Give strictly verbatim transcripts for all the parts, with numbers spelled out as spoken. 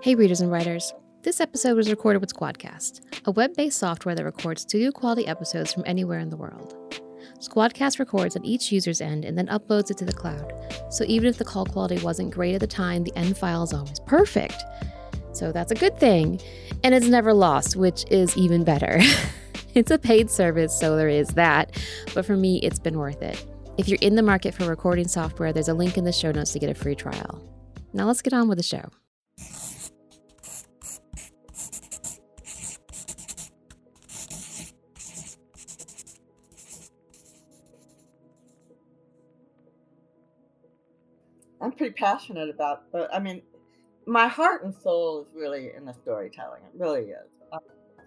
Hey readers and writers, this episode was recorded with Squadcast, a web-based software that records studio-quality episodes from anywhere in the world. Squadcast records at each user's end and then uploads it to the cloud, so even if the call quality wasn't great at the time, the end file is always perfect. So that's a good thing, and it's never lost, which is even better. It's a paid service, so there is that, but for me, it's been worth it. If you're in the market for recording software, there's a link in the show notes to get a free trial. Now let's get on with the show. I'm pretty passionate about, but I mean, my heart and soul is really in the storytelling. It really is. Um,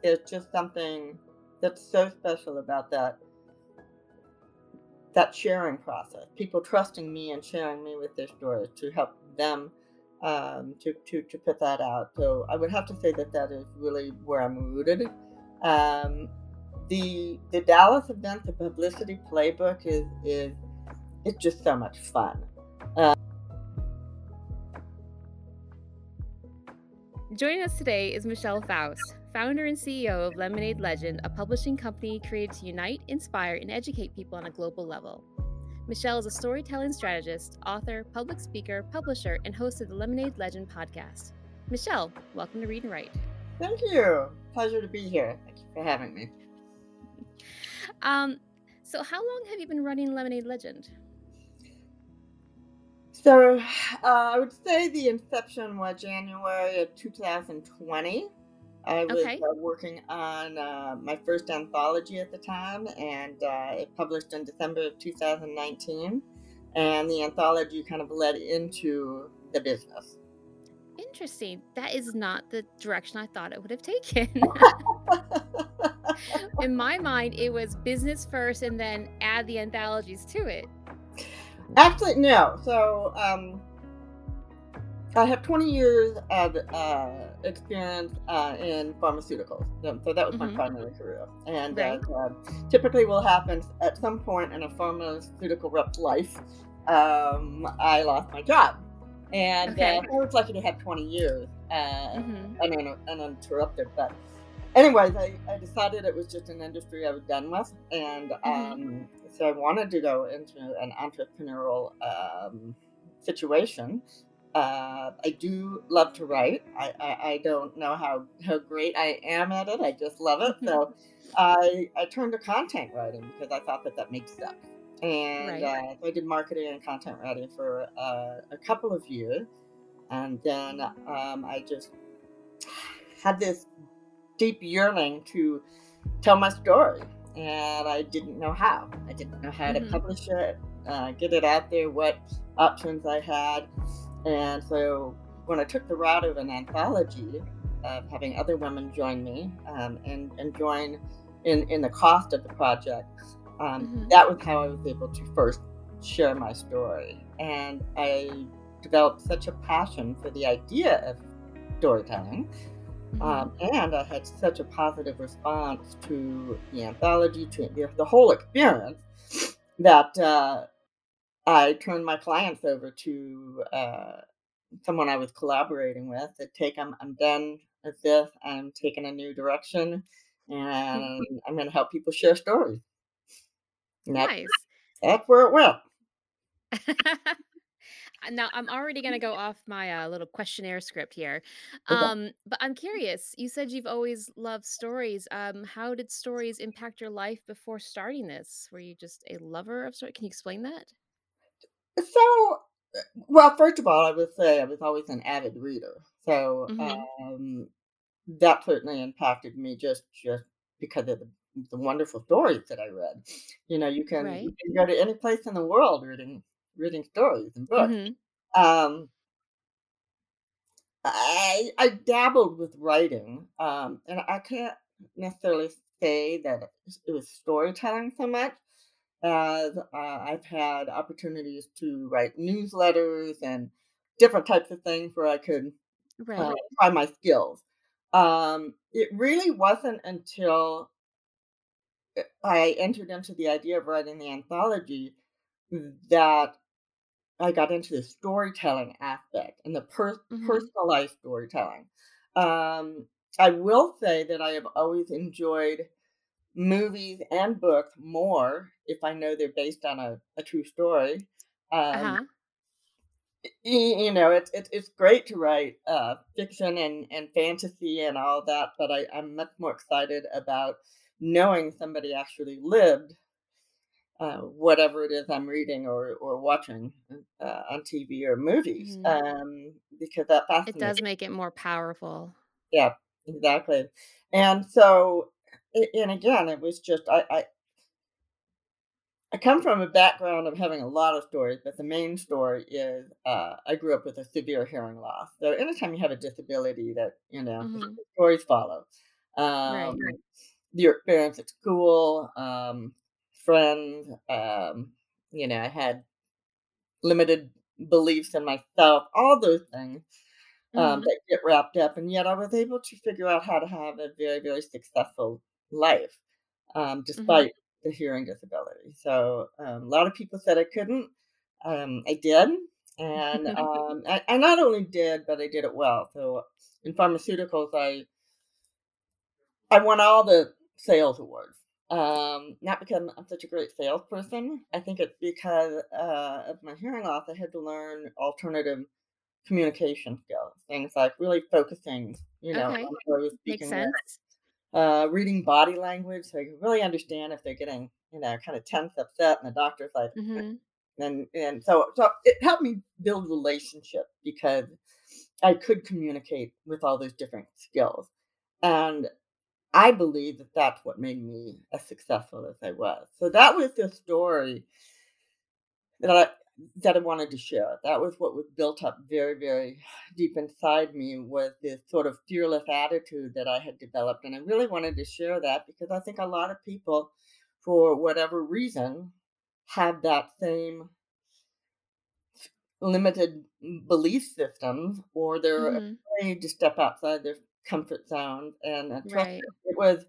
there's just something that's so special about that. that sharing process, people trusting me and sharing me with their stories to help them um, to, to, to put that out. So I would have to say that that is really where I'm rooted. Um, the the Dallas event, the publicity playbook is, is it's just so much fun. Uh, Joining us today is Michelle Faust, founder and C E O of Lemonade Legend, a publishing company created to unite, inspire, and educate people on a global level. Michelle is a storytelling strategist, author, public speaker, publisher, and host of the Lemonade Legend podcast. Michelle, welcome to Read and Write. Thank you. Pleasure to be here. Thank you for having me. Um, so how long have you been running Lemonade Legend? So uh, I would say the inception was January of two thousand twenty. I was okay. uh, working on uh, my first anthology at the time, and uh, it published in December of two thousand nineteen. And the anthology kind of led into the business. Interesting. That is not the direction I thought it would have taken. In my mind, it was business first and then add the anthologies to it. Actually, no. So um, I have twenty years of uh, experience uh, in pharmaceuticals. So that was mm-hmm. my primary career. And right. uh, uh, typically will happen at some point in a pharmaceutical rep's life. Um, I lost my job. And okay. uh, I was lucky to have twenty years uh, mm-hmm. and, and, and uninterrupted. But anyways, I, I decided it was just an industry I was done with. And um, mm-hmm. so I wanted to go into an entrepreneurial um, situation. Uh, I do love to write. I, I, I don't know how, how great I am at it. I just love it. So I, I turned to content writing because I thought that that makes sense. And right. uh, I did marketing and content writing for uh, a couple of years. And then um, I just had this deep yearning to tell my story. And I didn't know how. I didn't know how mm-hmm. to publish it, uh, get it out there, what options I had. And so when I took the route of an anthology, of uh, having other women join me um, and, and join in, in the cost of the project, um, mm-hmm. that was how I was able to first share my story. And I developed such a passion for the idea of storytelling. Um, and I had such a positive response to the anthology, to the, the whole experience, that uh, I turned my clients over to uh, someone I was collaborating with. I take them, I'm done with this, I'm taking a new direction, and I'm going to help people share stories. And that's, nice. That's where it went. Now, I'm already going to go off my uh, little questionnaire script here, um, okay. but I'm curious. You said you've always loved stories. Um, how did stories impact your life before starting this? Were you just a lover of stories? Can you explain that? So, well, first of all, I would say I was always an avid reader. So mm-hmm. um, that certainly impacted me just, just because of the the wonderful stories that I read. You know, you can, right. you can go to any place in the world reading reading stories and books. Mm-hmm. Um, I I dabbled with writing, um, and I can't necessarily say that it was storytelling so much, as uh, I've had opportunities to write newsletters and different types of things where I could right. uh, try my skills. Um, it really wasn't until I entered into the idea of writing the anthology that I got into the storytelling aspect and the per- mm-hmm. personalized storytelling. Um, I will say that I have always enjoyed movies and books more if I know they're based on a, a true story. Um, uh-huh. You know, it's it, it's great to write uh, fiction and, and fantasy and all that, but I, I'm much more excited about knowing somebody actually lived uh, whatever it is I'm reading or or watching uh, on T V or movies, mm-hmm. um, because that fascinates. It does make it more powerful. Yeah, exactly. And so, and again, it was just I. I I come from a background of having a lot of stories, but the main story is uh, I grew up with a severe hearing loss. So anytime you have a disability that, you know, mm-hmm. stories follow. Um, right. Your experience at school, um, friends, um, you know, I had limited beliefs in myself, all those things um, mm-hmm. that get wrapped up. And yet I was able to figure out how to have a very, very successful life um, despite mm-hmm. the hearing disability. So um, a lot of people said I couldn't. Um, I did. And um, I, I not only did, but I did it well. So in pharmaceuticals, I I won all the sales awards. Um, not because I'm such a great salesperson. I think it's because uh, of my hearing loss. I had to learn alternative communication skills. Things like really focusing, you know, okay. on what I was speaking. Makes sense. With. Uh, reading body language, so I can really understand if they're getting, you know, kind of tense, upset, and the doctor's like, mm-hmm. and and so so it helped me build relationships because I could communicate with all those different skills, and I believe that that's what made me as successful as I was. So that was the story that I that I wanted to share. That was what was built up very, very deep inside me, was this sort of fearless attitude that I had developed. And I really wanted to share that because I think a lot of people, for whatever reason, have that same limited belief system, or they're mm-hmm. afraid to step outside their comfort zone. And uh, right. it was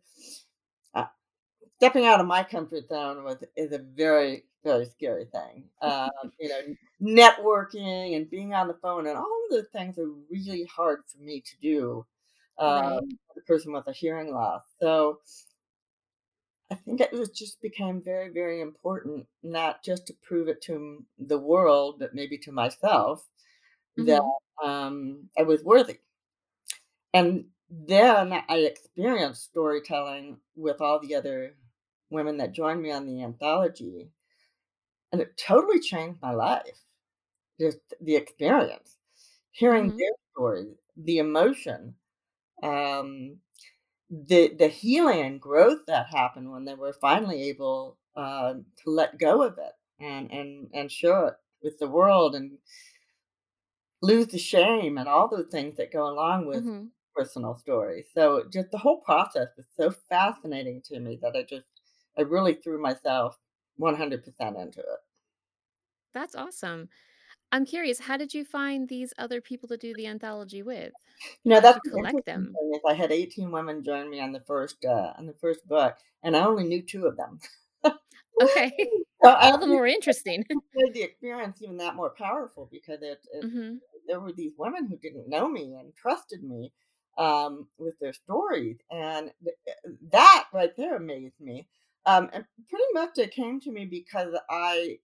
uh, stepping out of my comfort zone was is a very very scary thing. Um, you know, networking and being on the phone and all of those things are really hard for me to do um, right. as a person with a hearing loss. So I think it was just became very, very important, not just to prove it to the world, but maybe to myself mm-hmm. that um, I was worthy. And then I experienced storytelling with all the other women that joined me on the anthology. And it totally changed my life, just the experience, hearing mm-hmm. their stories, the emotion, um, the the healing and growth that happened when they were finally able uh, to let go of it and, and, and share it with the world and lose the shame and all those things that go along with mm-hmm. personal stories. So just the whole process is so fascinating to me that I just, I really threw myself one hundred percent into it. That's awesome. I'm curious, how did you find these other people to do the anthology with? You know, that's you collect them. I had eighteen women join me on the first uh, on the first book, and I only knew two of them. Okay, so all of them were interesting. I made the experience even that more powerful because it, it, mm-hmm. there were these women who didn't know me and trusted me um, with their stories, and th- that right there amazed me. Um, and pretty much it came to me because I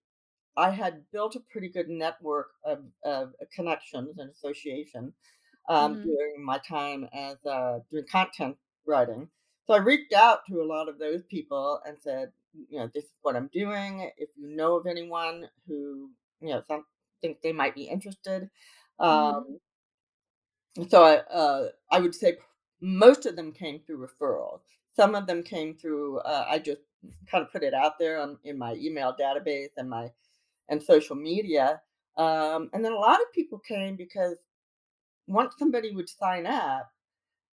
I had built a pretty good network of, of connections and association um, mm-hmm. during my time as uh, doing content writing. So I reached out to a lot of those people and said, you know, this is what I'm doing. If you know of anyone who, you know, some think they might be interested. Um, mm-hmm. So I, uh, I would say most of them came through referrals. Some of them came through, uh, I just kind of put it out there on, in my email database and my and social media. Um, and then a lot of people came because once somebody would sign up,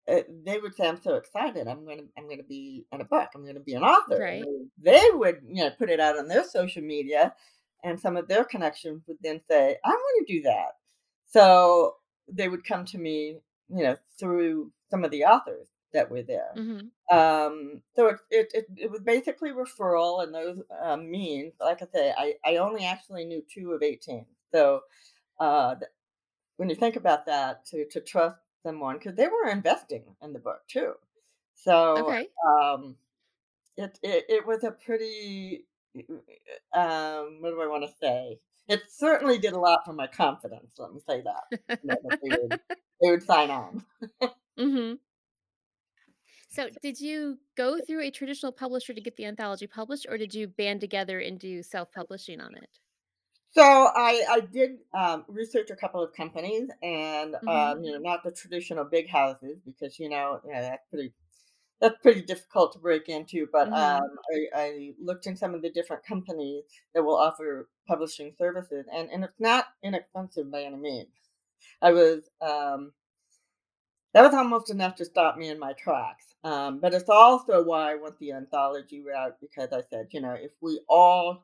uh, they would say, I'm so excited. I'm going to I'm going to be in a book. I'm going to be an author. Right. They would, you know, put it out on their social media, and some of their connections would then say, I want to do that. So they would come to me, you know, through some of the authors that were there. Mm-hmm. Um, so it, it it it was basically referral and those uh, means. Like I say, I, I only actually knew two of eighteen. So uh, when you think about that, to to trust someone, because they were investing in the book too. So okay. um, it, it it was a pretty, um, what do I want to say? It certainly did a lot for my confidence. Let me say that. You know, that they would, they would sign on. Mm-hmm. So did you go through a traditional publisher to get the anthology published, or did you band together and do self-publishing on it? So I, I did um, research a couple of companies, and mm-hmm. um, you know, not the traditional big houses, because you know yeah, that's pretty that's pretty difficult to break into. But mm-hmm. um, I, I looked in some of the different companies that will offer publishing services, and, and it's not inexpensive by any means. I was um, that was almost enough to stop me in my tracks. Um, but it's also why I went the anthology route, because I said, you know, if we all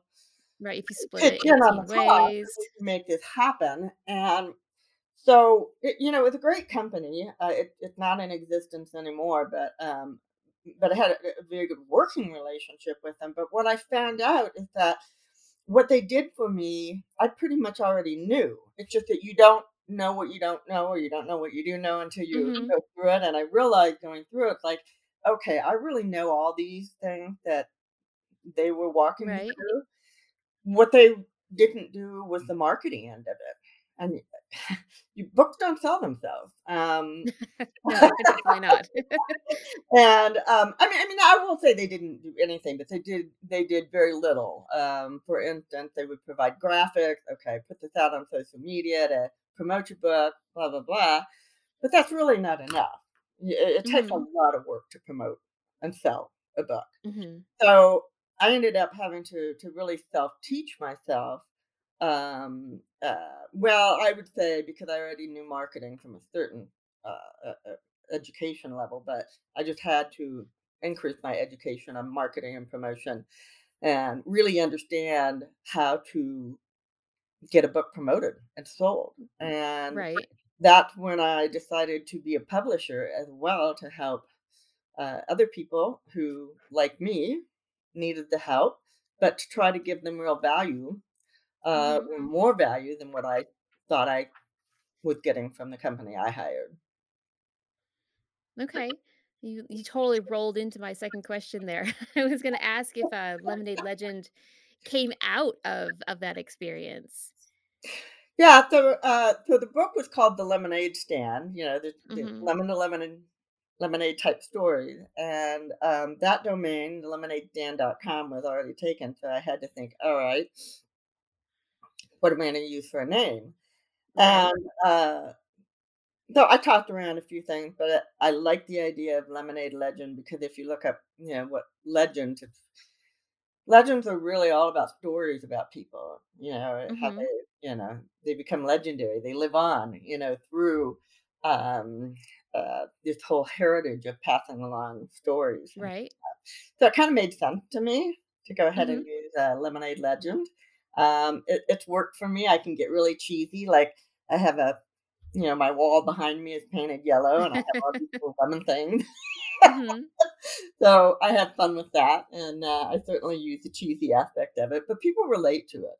right, if you split it in on the top, we can make this happen. And so, it, you know, it's a great company. Uh, it, it's not in existence anymore, but um, but I had a, a very good working relationship with them. But what I found out is that what they did for me, I pretty much already knew. It's just that you don't know what you don't know, or you don't know what you do know until you mm-hmm. go through it. And I realized going through it, like, okay, I really know all these things that they were walking right. me through. What they didn't do was the marketing end of it. And your books don't sell themselves. Um, no, definitely not. and um, I mean, I mean, I won't say they didn't do anything, but they did. They did very little. Um, for instance, they would provide graphics. Okay, put this out on social media to promote your book, blah blah blah. But that's really not enough. It, it takes mm-hmm. a lot of work to promote and sell a book. Mm-hmm. So I ended up having to to really self-teach myself. Um, uh, well, I would say, because I already knew marketing from a certain uh, uh, education level, but I just had to increase my education on marketing and promotion and really understand how to get a book promoted and sold. And right. that's when I decided to be a publisher as well, to help uh, other people who, like me, needed the help, but to try to give them real value. Uh, more value than what I thought I was getting from the company I hired. Okay. You you totally rolled into my second question there. I was going to ask if uh, Lemonade Legend came out of, of that experience. Yeah. So, uh, so the book was called The Lemonade Stand, you know, the, the mm-hmm. lemon to lemon, lemonade type stories. And um, that domain, lemonade stand dot com, was already taken. So I had to think, all right, what am I going to use for a name? And uh, so I talked around a few things, but I like the idea of Lemonade Legend, because if you look up, you know, what legends, it's, legends are really all about stories about people, you know, mm-hmm. how they, you know, they become legendary. They live on, you know, through um, uh, this whole heritage of passing along stories. Right. So it kind of made sense to me to go ahead mm-hmm. and use uh, Lemonade Legend. Um, it, it's worked for me. I can get really cheesy. Like I have a, you know, my wall behind me is painted yellow, and I have all these little lemon things. Mm-hmm. So I had fun with that, and uh, I certainly use the cheesy aspect of it. But people relate to it,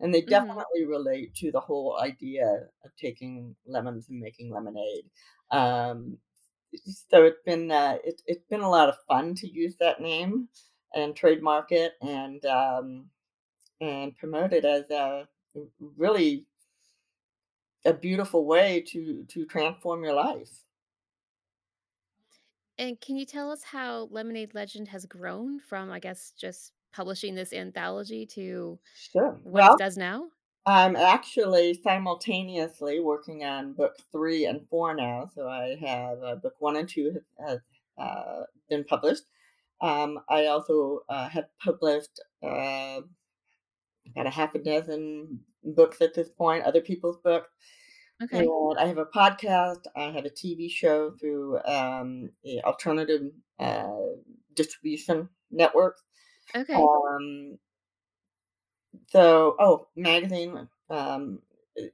and they definitely mm-hmm. relate to the whole idea of taking lemons and making lemonade. Um, so it's been uh, it, it's been a lot of fun to use that name and trademark it, and. Um, and promote it as a really a beautiful way to, to transform your life. And can you tell us how Lemonade Legend has grown from, I guess, just publishing this anthology to sure. what well, it does now? I'm actually simultaneously working on book three and four now. So I have uh, book one and two has uh, been published. Um, I also uh, have published uh, got a half a dozen books at this point, other people's books. Okay. And I have a podcast. I have a T V show through um, the Alternative uh, Distribution Network. Okay. Um, so, oh, magazine, um,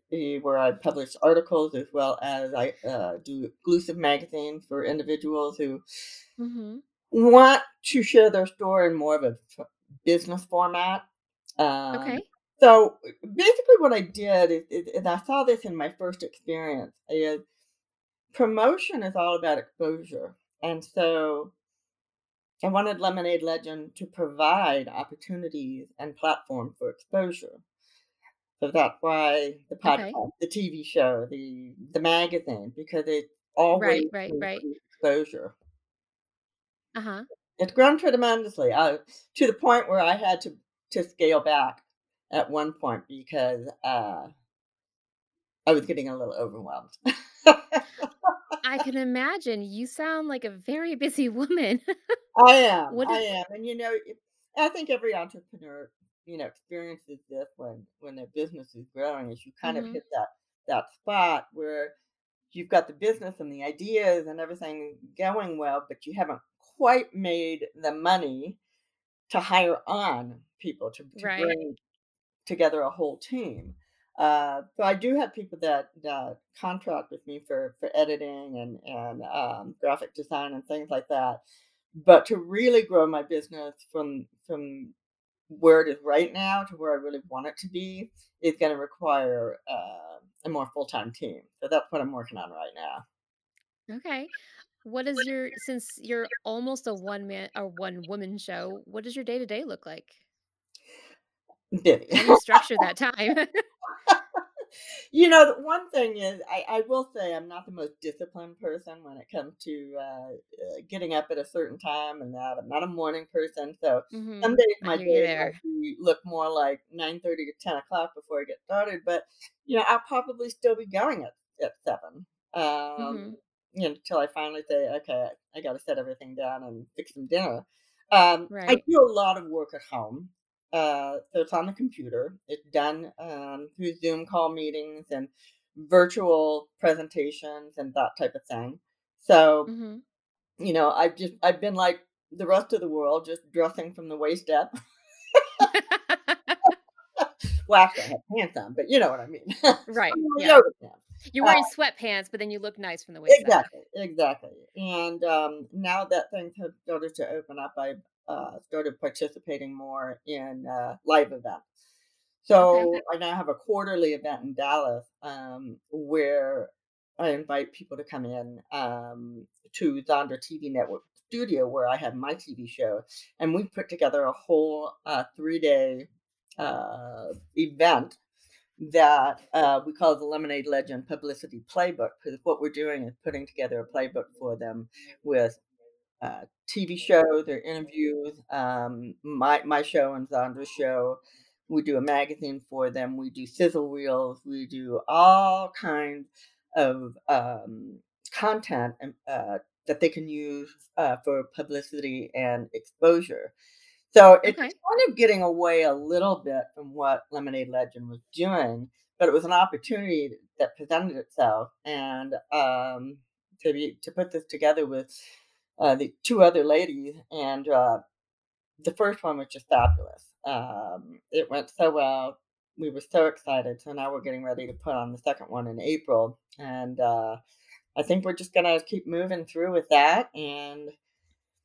where I publish articles, as well as I uh, do exclusive magazines for individuals who mm-hmm. want to share their story in more of a business format. Um, okay. So basically what I did is, is, is I saw this in my first experience is promotion is all about exposure. And so I wanted Lemonade Legend to provide opportunities and platforms for exposure. So that's why the podcast, okay. the T V show, the, the magazine, because it's always right, right, right. exposure. Uh-huh. It's grown tremendously I, to the point where I had to, to scale back at one point because uh, I was getting a little overwhelmed. I can imagine. You sound like a very busy woman. I am. What is- I am. And, you know, I think every entrepreneur, you know, experiences this when, when their business is growing, is you kind mm-hmm. of hit that, that spot where you've got the business and the ideas and everything going well, but you haven't quite made the money to hire on people to, to right. bring together a whole team. Uh, so I do have people that uh, contract with me for, for editing and, and um, graphic design and things like that. But to really grow my business from from where it is right now to where I really want it to be is going to require uh, a more full-time team. So that's what I'm working on right now. Okay. What is your, since you're almost a one-man or one-woman show, what does your day-to-day look like? Busy. How do you structure that time? You know, the one thing is, I, I will say I'm not the most disciplined person when it comes to uh, getting up at a certain time and that. I'm not a morning person. So mm-hmm. some days my days look more like nine thirty to ten o'clock before I get started. But, you know, I'll probably still be going at, at seven um, mm-hmm. you know, until I finally say, okay, I got to set everything down and fix some dinner. Um, right. I do a lot of work at home. Uh, so it's on the computer. It's done um, through Zoom call meetings and virtual presentations and that type of thing. So, mm-hmm. you know, I've just I've been like the rest of the world, just dressing from the waist up. Well, actually, I have pants on, but you know what I mean, right? Yeah. You're wearing uh, sweatpants, but then you look nice from the waist exactly, up. Exactly, exactly. And um, now that things have started to open up, I. Uh, started participating more in uh, live events. So I now have a quarterly event in Dallas um, where I invite people to come in um, to Zandra T V Network studio where I have my T V show. And we put together a whole uh, three-day uh, event that uh, we call the Lemonade Legend Publicity Playbook, because what we're doing is putting together a playbook for them with Uh, T V shows, their interviews, um, my my show and Zandra's show. We do a magazine for them. We do sizzle reels. We do all kinds of um, content uh, that they can use uh, for publicity and exposure. So it's okay. kind of getting away a little bit from what Lemonade Legend was doing, but it was an opportunity that presented itself, and um, to be, to put this together with Uh, the two other ladies, and uh, the first one was just fabulous. Um, it went so well. We were so excited. So now we're getting ready to put on the second one in April. And uh, I think we're just going to keep moving through with that. And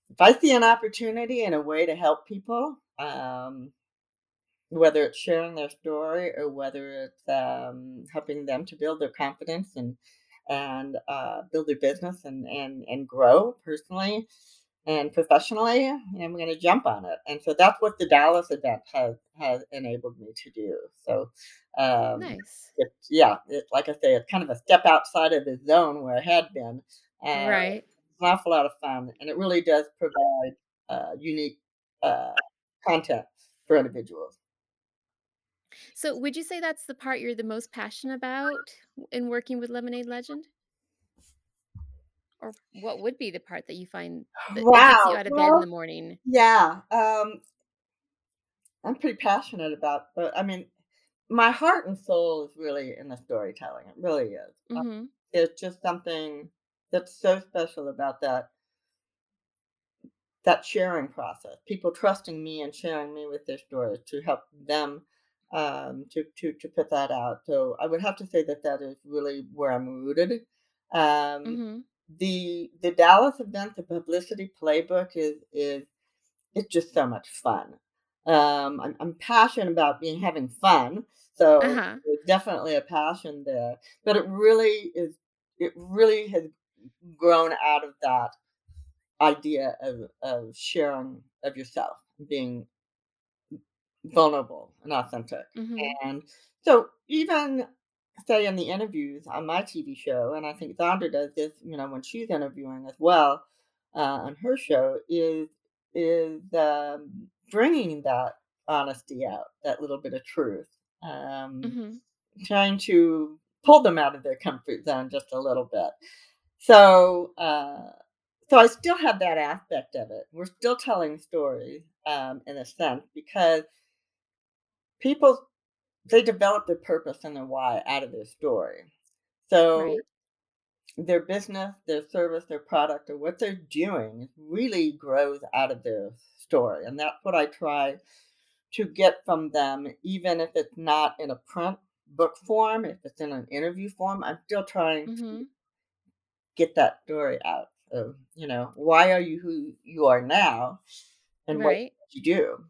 if I see an opportunity and a way to help people, um, whether it's sharing their story or whether it's um, helping them to build their confidence and and uh, build their business and, and, and grow personally and professionally, and I'm going to jump on it. And so that's what the Dallas event has, has enabled me to do. So um, nice. It, yeah, it, like I say, it's kind of a step outside of the zone where I had been. And right. It's an awful lot of fun, and it really does provide uh, unique uh, content for individuals. So would you say that's the part you're the most passionate about in working with Lemonade Legend? Or what would be the part that you find that wow. gets you out of well, bed in the morning? Yeah. Um, I'm pretty passionate about, but I mean, my heart and soul is really in the storytelling. It really is. Mm-hmm. There's just something that's so special about that. That sharing process, people trusting me and sharing me with their stories to help them Um, to, to, to put that out. So I would have to say that that is really where I'm rooted. Um, mm-hmm. The the Dallas event, the publicity playbook is, is it's just so much fun. Um, I'm, I'm passionate about being having fun, so uh-huh. There's definitely a passion there. But it really is. It really has grown out of that idea of of sharing of yourself, being vulnerable and authentic. Mm-hmm. And so even say in the interviews on my T V show, and I think Zandra does this, you know, when she's interviewing as well uh, on her show, is is um, bringing that honesty out, that little bit of truth, um, mm-hmm. trying to pull them out of their comfort zone just a little bit. So, uh, so I still have that aspect of it. We're still telling stories um, in a sense, because people, they develop their purpose and their why out of their story. So right. Their business, their service, their product, or what they're doing really grows out of their story. And that's what I try to get from them, even if it's not in a print book form, if it's in an interview form. I'm still trying mm-hmm. to get that story out of, you know, why are you who you are now and right. what you do.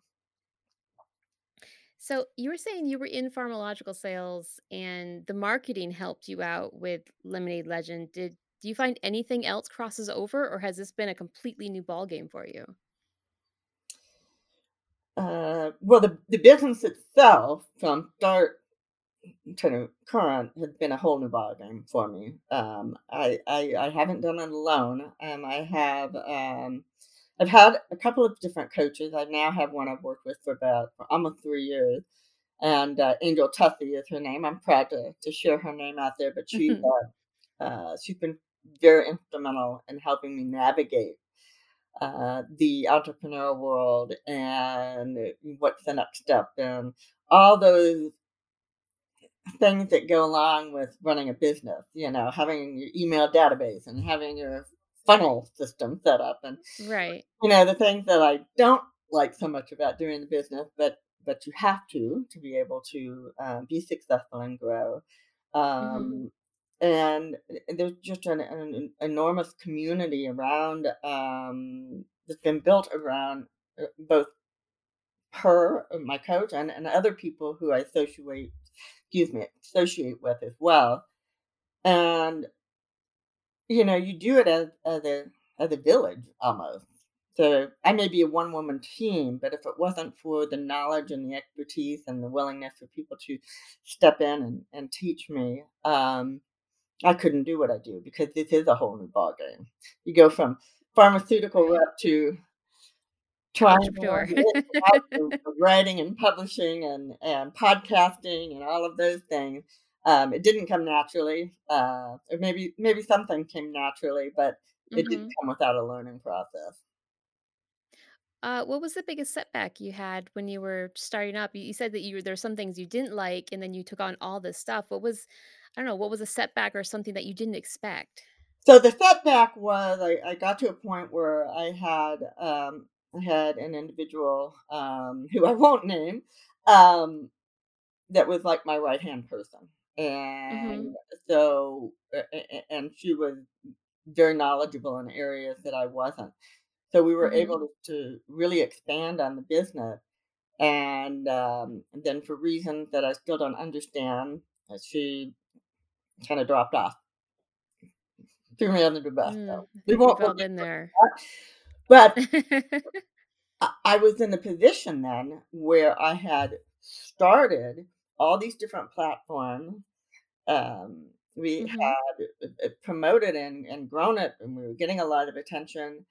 So you were saying you were in pharmacological sales and the marketing helped you out with Lemonade Legend. Did do you find anything else crosses over, or has this been a completely new ballgame for you? Uh, well, the, the business itself from start to current has been a whole new ballgame for me. Um, I, I I haven't done it alone. Um, I have. Um, I've had a couple of different coaches. I now have one I've worked with for about for almost three years. And uh, Angel Tuffy is her name. I'm proud to, to share her name out there, but she, mm-hmm. uh, uh, she's been very instrumental in helping me navigate uh, the entrepreneurial world and what's the next step and all those things that go along with running a business, you know, having your email database and having your funnel system set up, and right, you know, the things that I don't like so much about doing the business, but but you have to to be able to um, be successful and grow. Um, mm-hmm. And there's just an, an enormous community around um, that's been built around both her, my coach, and, and other people who I associate, excuse me, associate with as well, and. You know, you do it as, as a as a village almost. So I may be a one woman team, but if it wasn't for the knowledge and the expertise and the willingness for people to step in and, and teach me, um, I couldn't do what I do, because this is a whole new ballgame. You go from pharmaceutical rep to trying to writing and publishing and, and podcasting and all of those things. Um, it didn't come naturally, uh, or maybe maybe something came naturally, but it mm-hmm. didn't come without a learning process. Uh, what was the biggest setback you had when you were starting up? You, you said that you were, there were some things you didn't like, and then you took on all this stuff. What was, I don't know, what was a setback or something that you didn't expect? So the setback was I, I got to a point where I had um, I had an individual um, who I won't name um, that was like my right hand person. And mm-hmm. so, and she was very knowledgeable in areas that I wasn't. So we were mm-hmm. able to really expand on the business. And um, then for reasons that I still don't understand, she kind of dropped off. Threw me under the bus. Mm, so we won't go in there. But I was in the position then where I had started all these different platforms. Um, we mm-hmm. had promoted and, and grown it, and we were getting a lot of attention.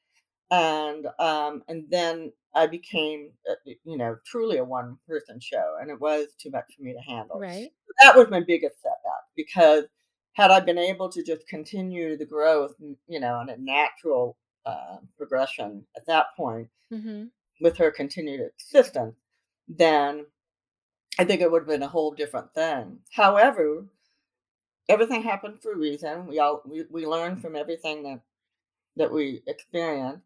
And um, and then I became, you know, truly a one-person show, and it was too much for me to handle. Right. So that was my biggest setback, because had I been able to just continue the growth, you know, on a natural uh, progression at that point, mm-hmm. with her continued existence, then I think it would have been a whole different thing. However, everything happened for a reason. We all we, we learned from everything that that we experienced,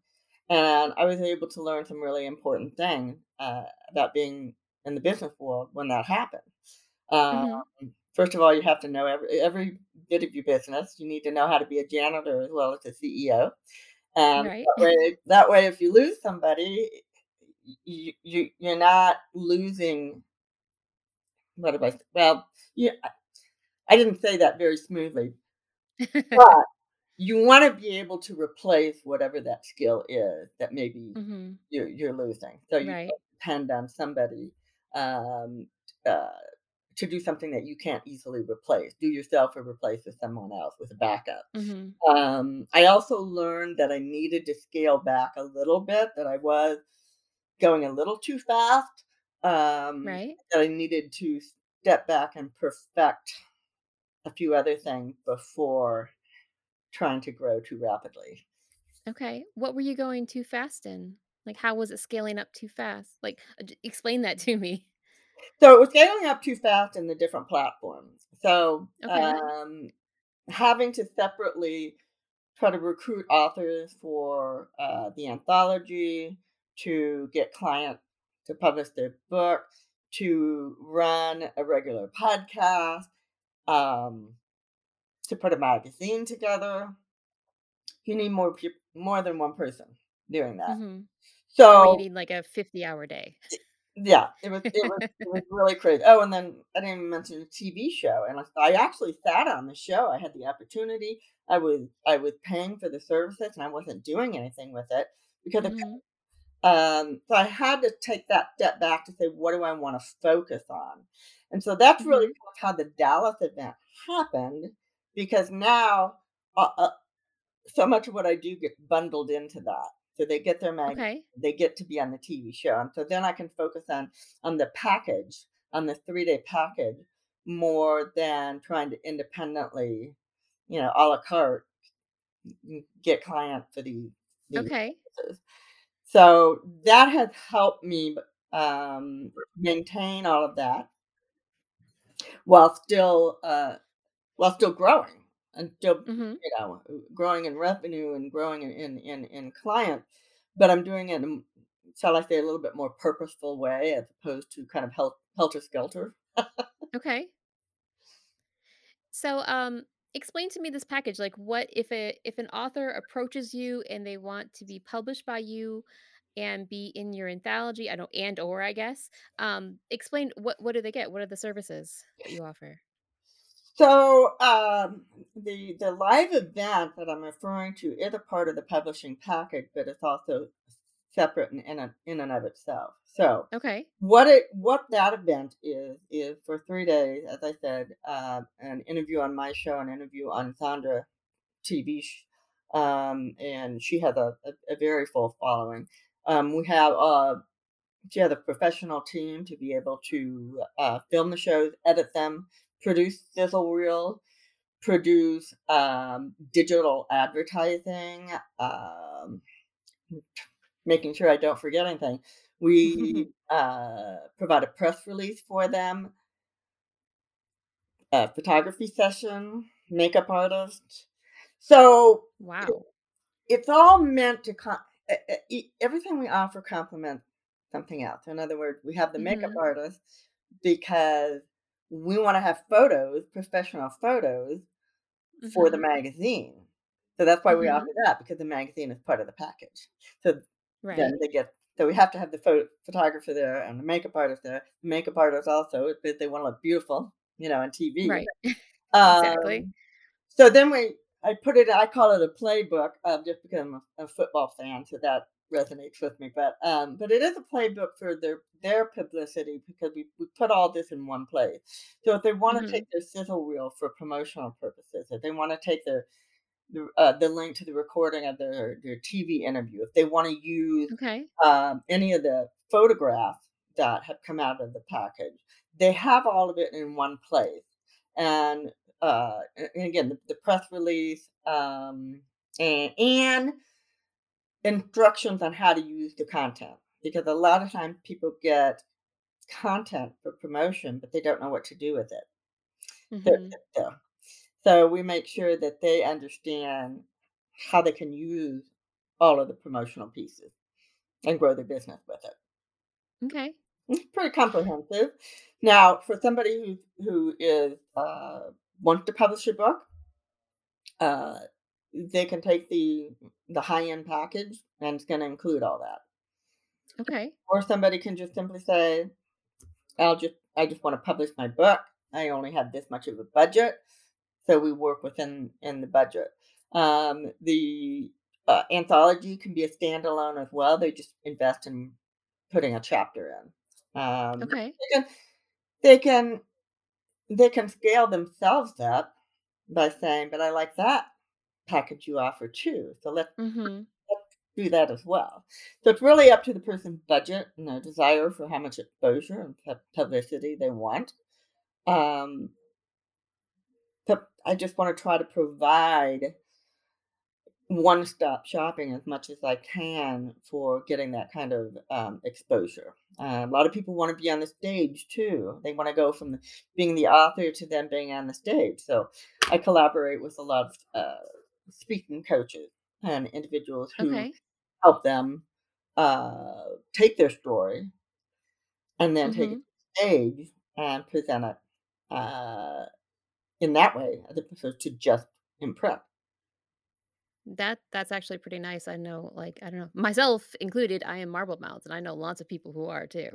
and I was able to learn some really important things uh, about being in the business world when that happened. Um, mm-hmm. First of all, you have to know every every bit of your business. You need to know how to be a janitor as well as a C E O. Um, right. that way, that way, if you lose somebody, you, you you're not losing. What did I say? Well, yeah, I didn't say that very smoothly, but you want to be able to replace whatever that skill is that maybe mm-hmm. you're, you're losing. So you right. depend on somebody um, uh, to do something that you can't easily replace. Do yourself or replace with someone else with a backup. Mm-hmm. Um, I also learned that I needed to scale back a little bit, that I was going a little too fast, um, right. that I needed to step back and perfect a few other things before trying to grow too rapidly. Okay. What were you going too fast in? Like, how was it scaling up too fast? Like, explain that to me. So it was scaling up too fast in the different platforms. So okay. um, having to separately try to recruit authors for uh, the anthology, to get clients to publish their book, to run a regular podcast, um, to put a magazine together. You need more people, more than one person doing that. Mm-hmm. So or you need like a fifty hour day. Yeah, it was, it was, it was really crazy. Oh, and then I didn't even mention a T V show. And I, I actually sat on the show. I had the opportunity. I was, I was paying for the services and I wasn't doing anything with it because mm-hmm. of, um, so I had to take that step back to say, what do I want to focus on? And so that's mm-hmm. really how the Dallas event happened. Because now uh, uh, so much of what I do gets bundled into that. So they get their magazine, okay. they get to be on the T V show. And so then I can focus on, on the package, on the three-day package, more than trying to independently, you know, a la carte, get clients for the, the okay. services. So that has helped me um, maintain all of that while still... Uh, While still growing and still, mm-hmm. you know, growing in revenue and growing in, in, in, in clients, but I'm doing it, in, shall I say, a little bit more purposeful way as opposed to kind of hel- helter-skelter. Okay. So um, explain to me this package. Like what, if a, if an author approaches you and they want to be published by you and be in your anthology, I don't, and or I guess, um, explain what, what do they get? What are the services that you offer? So um, the the live event that I'm referring to is a part of the publishing package, but it's also separate in in, a, in and of itself. So okay. what it what that event is is for three days, as I said, uh, an interview on my show, an interview on Zandra T V, um, and she has a, a, a very full following. Um, we have uh, she has a professional team to be able to uh, film the shows, edit them, produce sizzle reel, produce um, digital advertising, um, making sure I don't forget anything. We uh, provide a press release for them, a photography session, makeup artist. So wow, it, it's all meant to, com- everything we offer complements something else. In other words, we have the makeup mm-hmm. artist because we want to have photos, professional photos mm-hmm. for the magazine. So that's why mm-hmm. we offer that, because the magazine is part of the package. So right. then they get, so we have to have the photo, photographer there and the makeup artist there. The makeup artist also, if they want to look beautiful, you know, on T V. Right. Um, exactly. So then we, I put it, I call it a playbook uh, just because I'm a, a football fan. So that resonates with me, but um but it is a playbook for their their publicity, because we, we put all this in one place. So if they want to mm-hmm. take their sizzle reel for promotional purposes, if they want to take their the, uh, the link to the recording of their their T V interview, if they want to use okay. um any of the photographs that have come out of the package, they have all of it in one place. And uh and again, the, the press release um and and instructions on how to use the content, because a lot of times people get content for promotion, but they don't know what to do with it. Mm-hmm. So, so we make sure that they understand how they can use all of the promotional pieces and grow their business with it. Okay. It's pretty comprehensive. Now, for somebody who, who is, uh, wants to publish a book, uh, they can take the the high-end package, and it's going to include all that. Okay. Or somebody can just simply say, I'll just, I just want to publish my book. I only have this much of a budget. So we work within in the budget. Um, the uh, anthology can be a standalone as well. They just invest in putting a chapter in. Um, okay. They can, they can, they can scale themselves up by saying, but I like that package you offer too. So let's, mm-hmm. let's do that as well. So it's really up to the person's budget and their desire for how much exposure and pu- publicity they want. Um, so I just want to try to provide one-stop shopping as much as I can for getting that kind of um, exposure. Uh, a lot of people want to be on the stage too. They want to go from being the author to then being on the stage. So I collaborate with a lot of uh, speaking coaches and individuals who okay. help them uh, take their story and then mm-hmm. take it to the stage and present it uh, in that way, as opposed to just impress. That that's actually pretty nice. I know, like, I don't know, myself included, I am marble mouthed, and I know lots of people who are too.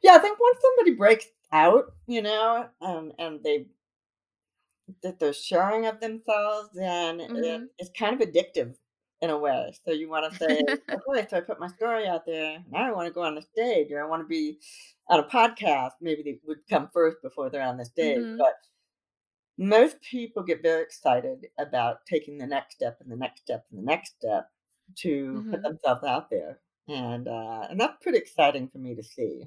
Yeah, I think once somebody breaks out, you know, um, and they that they're sharing of themselves, then mm-hmm. it, it's kind of addictive in a way. So you want to say, okay, so I put my story out there. Now I want to go on the stage, or I want to be on a podcast. Maybe they would come first before they're on the stage, mm-hmm. but. Most people get very excited about taking the next step and the next step and the next step to mm-hmm. put themselves out there. And uh, and that's pretty exciting for me to see.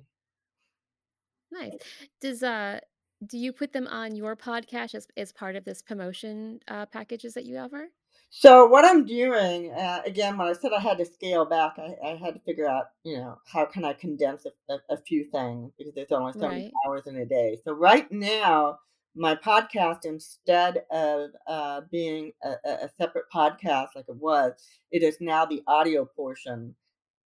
Nice. Does uh do you put them on your podcast as, as part of this promotion uh, packages that you offer? So what I'm doing, uh, again, when I said I had to scale back, I, I had to figure out, you know, how can I condense a, a, a few things because there's only so many right. hours in a day. So right now, my podcast, instead of uh, being a, a separate podcast like it was, it is now the audio portion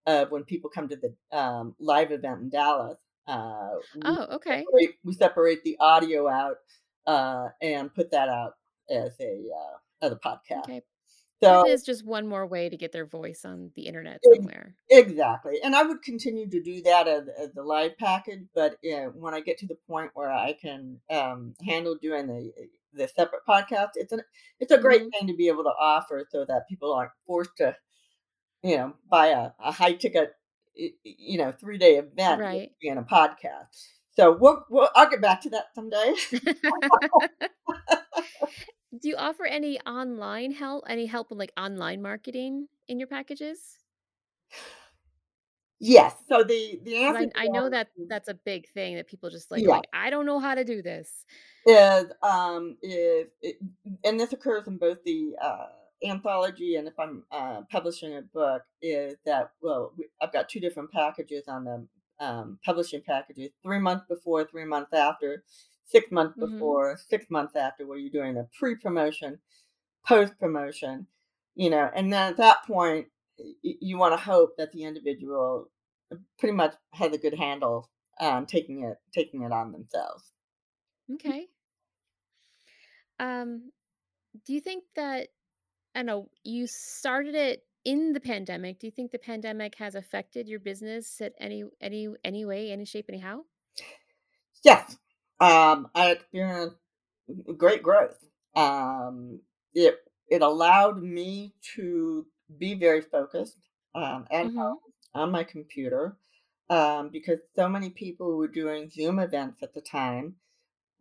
of when people come to the um, live event in Dallas. Uh, oh, okay. We separate, we separate the audio out uh, and put that out as a uh, as a podcast. Okay. So it is just one more way to get their voice on the internet somewhere. Exactly. And I would continue to do that as, as the live package. But uh, when I get to the point where I can um, handle doing the the separate podcast, it's, an, it's a great mm-hmm. thing to be able to offer so that people aren't forced to, you know, buy a, a high ticket, you know, three day event right. in a podcast. So we'll, we'll, I'll get back to that someday. Do you offer any online help, any help with like online marketing in your packages? Yes. So the, the answer I, I know that that's a big thing that people just like, yeah. like I don't know how to do this. Is, um, is, it, and this occurs in both the uh, anthology and if I'm uh, publishing a book, is that, well, I've got two different packages on the um, publishing packages, three months before, three months after. Six months before, mm-hmm. six months after, where you're doing a pre-promotion, post-promotion, you know, and then at that point, y- you want to hope that the individual pretty much has a good handle on taking it, taking it on themselves. Okay. Um, do you think that, I don't know, you started it in the pandemic. Do you think the pandemic has affected your business at any, any, any way, any shape, anyhow? Yes. Um, I experienced great growth. Um, it it allowed me to be very focused um, at mm-hmm. home on my computer um, because so many people were doing Zoom events at the time.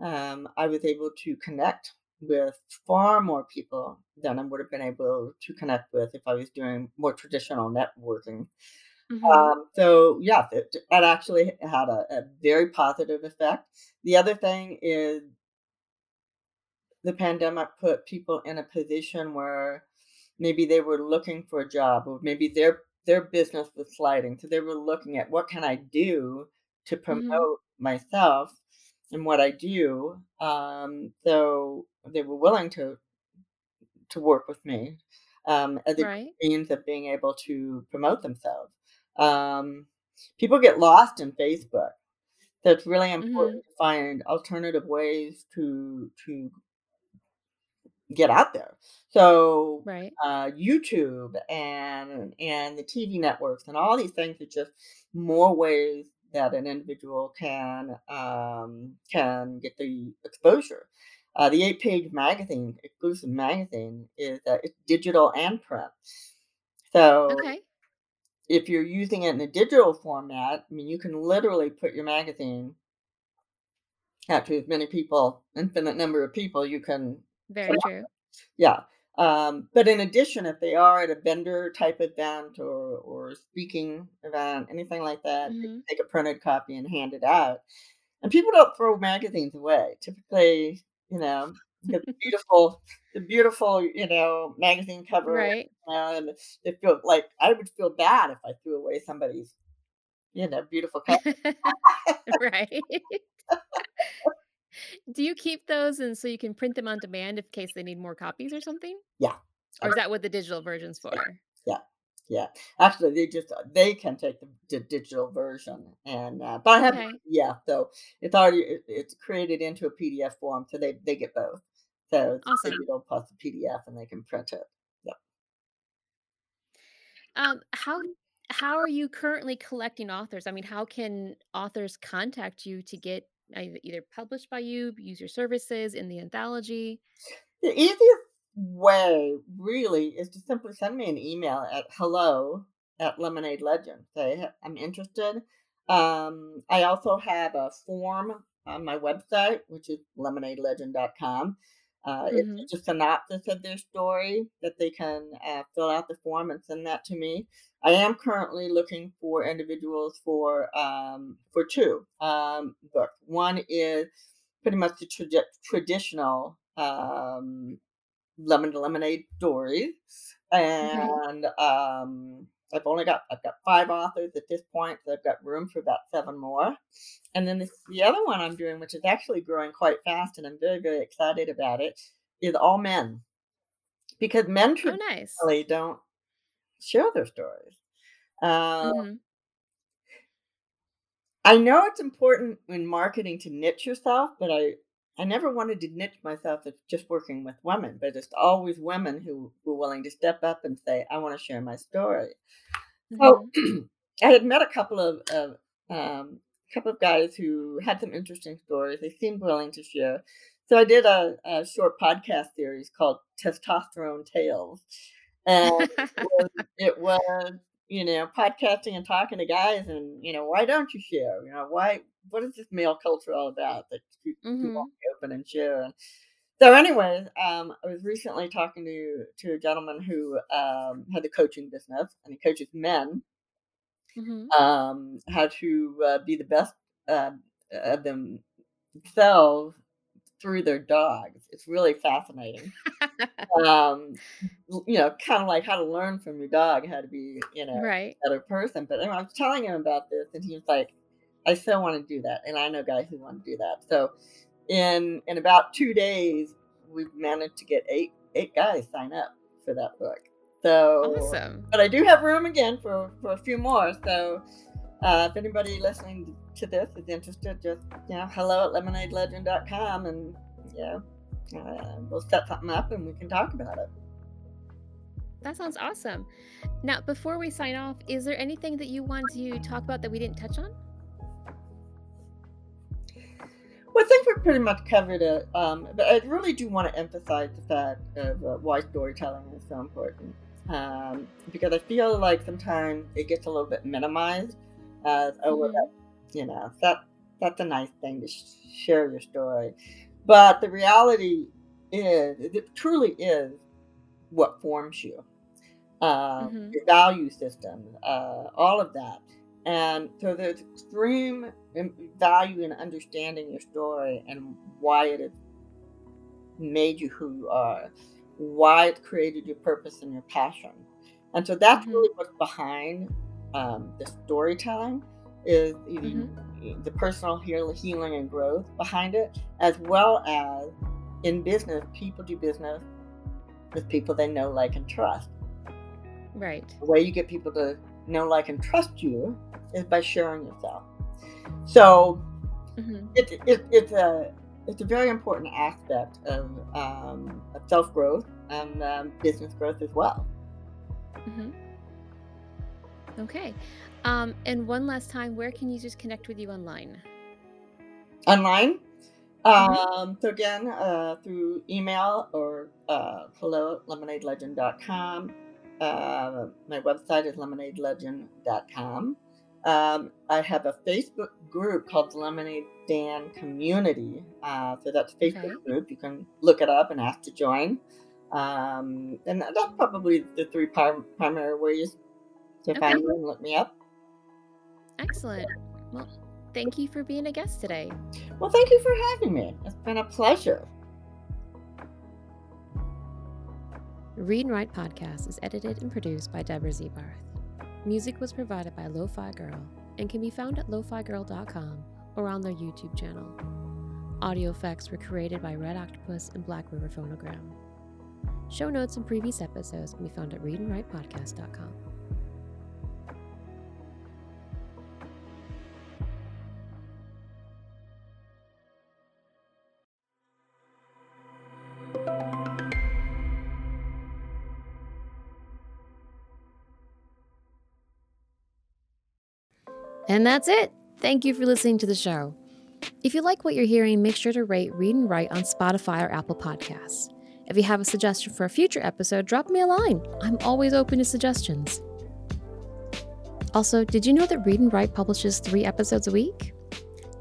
Um, I was able to connect with far more people than I would have been able to connect with if I was doing more traditional networking. Mm-hmm. Um, so, yeah, it, it actually had a, a very positive effect. The other thing is the pandemic put people in a position where maybe they were looking for a job or maybe their their business was sliding. So they were looking at what can I do to promote mm-hmm. myself and what I do. Um, so they were willing to to work with me um, as a right. means of being able to promote themselves. Um, people get lost in Facebook. So it's really important mm-hmm. to find alternative ways to to get out there. So right. uh, YouTube and and the T V networks and all these things are just more ways that an individual can um, can get the exposure. Uh, the eight-page magazine, exclusive magazine, is uh, it's digital and print. So okay. if you're using it in a digital format, I mean, you can literally put your magazine out to as many people, infinite number of people you can. Very true. Yeah. Um, but in addition, if they are at a vendor type event or, or speaking event, anything like that, mm-hmm. you can take a printed copy and hand it out. And people don't throw magazines away. Typically, you know, the beautiful, the beautiful, you know, magazine cover. Right. You know, and it feels like I would feel bad if I threw away somebody's, you know, beautiful cover. Right. Do you keep those and so you can print them on demand in case they need more copies or something? Yeah. Or is that what the digital version's for? Yeah. Yeah. Actually, they just, they can take the, the digital version. And, uh, but I have, okay. yeah. So it's already, it, it's created into a P D F form. So they, they get both. So it's awesome. Digital plus the P D F and they can print it. Yeah. Um, how, how are you currently collecting authors? I mean, how can authors contact you to get either published by you, use your services in the anthology? The easiest way really is to simply send me an email at hello at Lemonade Legend. Say, I'm interested. Um, I also have a form on my website, which is lemonade legend dot com. Uh, mm-hmm. It's a synopsis of their story that they can uh, fill out the form and send that to me. I am currently looking for individuals for um, for two um, books. One is pretty much the tra- traditional um, lemon to lemonade stories, and mm-hmm. um, I've only got I've got five authors at this point, so I've got room for about seven more. And then this, the other one I'm doing, which is actually growing quite fast, and I'm very, very excited about it, is all men. Because men traditionally oh, nice. don't share their stories. Um, mm-hmm. I know it's important in marketing to niche yourself, but I, I never wanted to niche myself as just working with women, but it's always women who were willing to step up and say, I want to share my story. Mm-hmm. So I had met a couple of, of um, couple of guys who had some interesting stories. They seemed willing to share. So I did a, a short podcast series called Testosterone Tales. And it, was, it was, you know, podcasting and talking to guys and, you know, why don't you share? You know, why, what is this male culture all about that you, mm-hmm. you won't be open and share? And so anyways, um, I was recently talking to, to a gentleman who um, had the coaching business and he coaches men. Mm-hmm. Um, how to uh, be the best uh, of themselves through their dogs. It's really fascinating. um, you know, kind of like how to learn from your dog, how to be, you know, right. a better person. But anyway, I was telling him about this and he was like, I still want to do that. And I know guys who want to do that. So in in about two days, we've managed to get eight eight guys sign up for that book. So, awesome. But I do have room again for, for a few more. So uh, if anybody listening to this is interested, just, you know, hello at lemonade legend dot com and, you know, uh, we'll set something up and we can talk about it. That sounds awesome. Now, before we sign off, is there anything that you want to talk about that we didn't touch on? Well, I think we pretty much covered it, um, but I really do want to emphasize the fact of uh, why storytelling is so important. Um, because I feel like sometimes it gets a little bit minimized as, oh, well, that, you know, that that's a nice thing to sh- share your story. But the reality is, it truly is what forms you, uh, mm-hmm. your value system, uh, all of that. And so there's extreme value in understanding your story and why it has made you who you are, why it created your purpose and your passion. And so that's mm-hmm. really what's behind um, the storytelling is mm-hmm. the personal heal- healing and growth behind it, as well as in business, people do business with people they know, like, and trust. Right. The way you get people to know, like, and trust you is by sharing yourself. So mm-hmm. it, it, it's a it's a very important aspect of, um, of self-growth and um, business growth as well. Mm-hmm. Okay. Um, and one last time, where can users connect with you online? Online? Mm-hmm. Um, so again, uh, through email or uh, hello at lemonade legend dot com. Uh, my website is lemonade legend dot com. Um, I have a Facebook group called Lemonade Stand Community. Uh, so that's a Facebook okay. group. You can look it up and ask to join. Um, and that's probably the three par- primary ways to okay. find me and look me up. Excellent. Well, thank you for being a guest today. Well, thank you for having me. It's been a pleasure. Read and Write Podcast is edited and produced by Deborah Z. Barth. Music was provided by Lofi Girl and can be found at lofi girl dot com or on their YouTube channel. Audio effects were created by Red Octopus and Black River Phonogram. Show notes and previous episodes can be found at read and write podcast dot com. And that's it. Thank you for listening to the show. If you like what you're hearing, make sure to rate Read and Write on Spotify or Apple Podcasts. If you have a suggestion for a future episode, drop me a line. I'm always open to suggestions. Also, did you know that Read and Write publishes three episodes a week?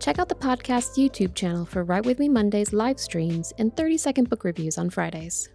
Check out the podcast's YouTube channel for Write With Me Mondays live streams and thirty-second book reviews on Fridays.